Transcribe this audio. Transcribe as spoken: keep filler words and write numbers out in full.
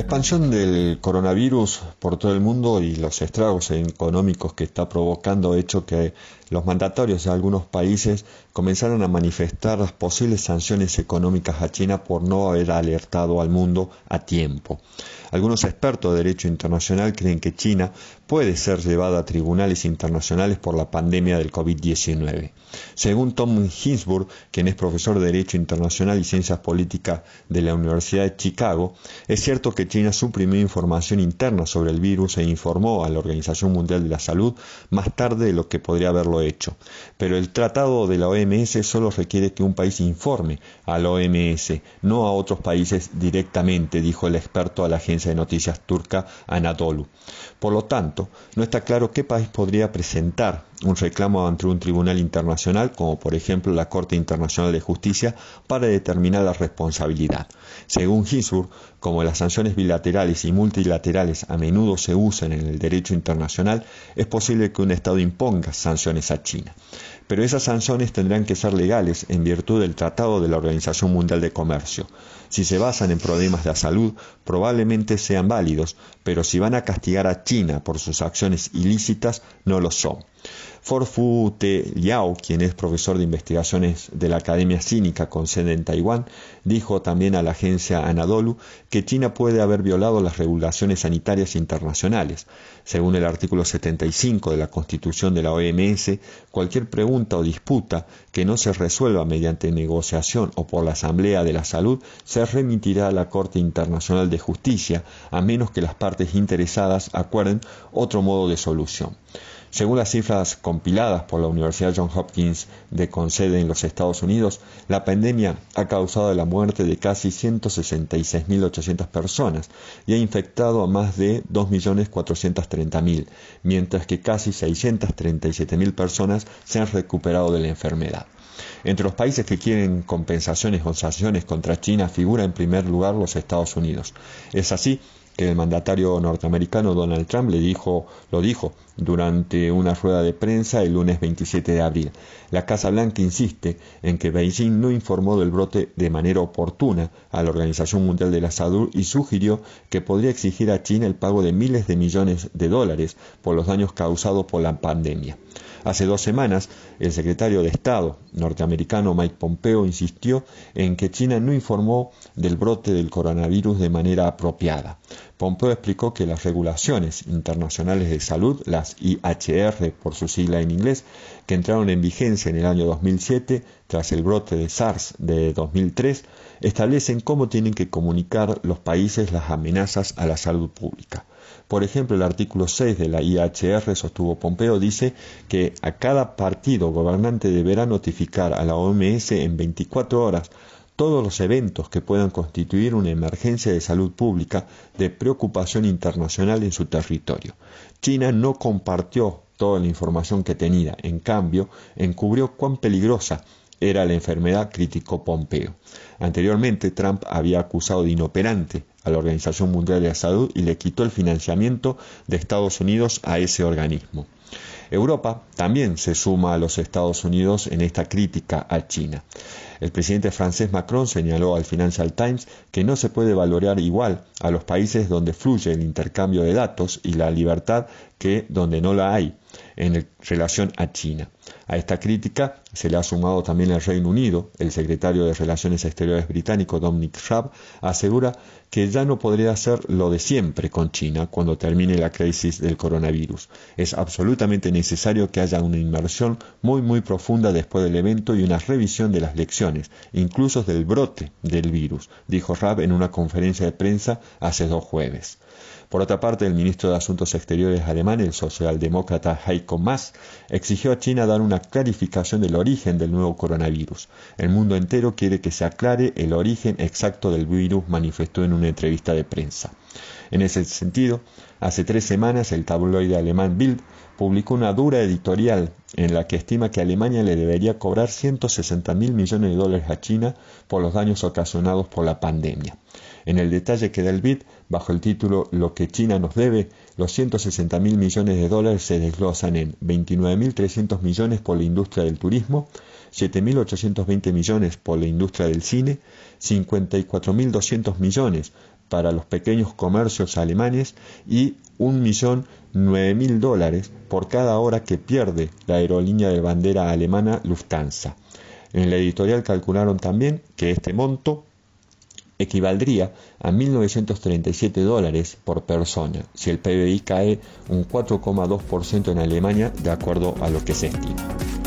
La expansión del coronavirus por todo el mundo y los estragos económicos que está provocando ha hecho que los mandatarios de algunos países comenzaron a manifestar las posibles sanciones económicas a China por no haber alertado al mundo a tiempo. Algunos expertos de derecho internacional creen que China puede ser llevada a tribunales internacionales por la pandemia del covid diecinueve. Según Tom Ginsburg, quien es profesor de Derecho Internacional y Ciencias Políticas de la Universidad de Chicago, es cierto que China suprimió información interna sobre el virus e informó a la Organización Mundial de la Salud más tarde de lo que podría haberlo hecho. Pero el tratado de la O M S solo requiere que un país informe a la O M S, no a otros países directamente, dijo el experto a la agencia de noticias turca Anadolu. Por lo tanto, no está claro qué país podría presentar un reclamo ante un tribunal internacional, como por ejemplo la Corte Internacional de Justicia, para determinar la responsabilidad. Según Ginsburg, como las sanciones bilaterales y multilaterales a menudo se usan en el derecho internacional, es posible que un Estado imponga sanciones a China. Pero esas sanciones tendrán que ser legales en virtud del Tratado de la Organización Mundial de Comercio. Si se basan en problemas de salud, probablemente sean válidos, pero si van a castigar a China por sus acciones ilícitas, no lo son. Fu Fu Te Liao, quien es profesor de investigaciones de la Academia Cínica con sede en Taiwán, dijo también a la agencia Anadolu que China puede haber violado las regulaciones sanitarias internacionales. Según el artículo setenta y cinco de la Constitución de la O M S, cualquier pregunta o disputa que no se resuelva mediante negociación o por la Asamblea de la Salud se remitirá a la Corte Internacional de Justicia, a menos que las partes interesadas acuerden otro modo de solución. Según las cifras compiladas por la Universidad John Hopkins de con sede en los Estados Unidos, la pandemia ha causado la muerte de casi ciento sesenta y seis mil ochocientas personas y ha infectado a más de dos millones cuatrocientos treinta mil, mientras que casi seiscientos treinta y siete mil personas se han recuperado de la enfermedad. Entre los países que quieren compensaciones o sanciones contra China figura en primer lugar los Estados Unidos. Es así que el mandatario norteamericano Donald Trump le dijo, lo dijo durante una rueda de prensa el lunes veintisiete de abril. La Casa Blanca insiste en que Beijing no informó del brote de manera oportuna a la Organización Mundial de la Salud y sugirió que podría exigir a China el pago de miles de millones de dólares por los daños causados por la pandemia. Hace dos semanas, el secretario de Estado norteamericano Mike Pompeo insistió en que China no informó del brote del coronavirus de manera apropiada. Pompeo explicó que las regulaciones internacionales de salud, las I H R por su sigla en inglés, que entraron en vigencia en el año dos mil siete tras el brote de SARS de dos mil tres, establecen cómo tienen que comunicar los países las amenazas a la salud pública. Por ejemplo, el artículo seis de la I H R, sostuvo Pompeo, dice que a cada partido gobernante deberá notificar a la O M S en veinticuatro horas todos los eventos que puedan constituir una emergencia de salud pública de preocupación internacional en su territorio. China no compartió toda la información que tenía, en cambio, encubrió cuán peligrosa era la enfermedad, criticó Pompeo. Anteriormente, Trump había acusado de inoperante a la Organización Mundial de la Salud y le quitó el financiamiento de Estados Unidos a ese organismo. Europa también se suma a los Estados Unidos en esta crítica a China. El presidente francés Macron señaló al Financial Times que no se puede valorar igual a los países donde fluye el intercambio de datos y la libertad que donde no la hay en relación a China. A esta crítica se le ha sumado también el Reino Unido. El secretario de Relaciones Exteriores británico Dominic Raab asegura que ya no podría hacer lo de siempre con China cuando termine la crisis del coronavirus. Es absolutamente necesario que haya una inmersión muy muy profunda después del evento y una revisión de las lecciones, incluso del brote del virus, dijo Raab en una conferencia de prensa hace dos jueves. Por otra parte, el ministro de Asuntos Exteriores alemán, el socialdemócrata Heiko Maas, exigió a China dar una clarificación del origen del nuevo coronavirus. El mundo entero quiere que se aclare el origen exacto del virus, manifestó en una entrevista de prensa. En ese sentido, hace tres semanas el tabloide alemán Bild publicó una dura editorial en la que estima que Alemania le debería cobrar ciento sesenta mil millones de dólares a China por los daños ocasionados por la pandemia. En el detalle que da el Bild, bajo el título Lo que China nos debe, los ciento sesenta mil millones de dólares se desglosan en veintinueve mil trescientos millones por la industria del turismo, siete mil ochocientos veinte millones por la industria del cine, cincuenta y cuatro mil doscientos millones para los pequeños comercios alemanes y un millón nueve mil dólares por cada hora que pierde la aerolínea de bandera alemana Lufthansa. En la editorial calcularon también que este monto equivaldría a mil novecientos treinta y siete dólares por persona si el P B I cae un cuatro coma dos por ciento en Alemania, de acuerdo a lo que se estima.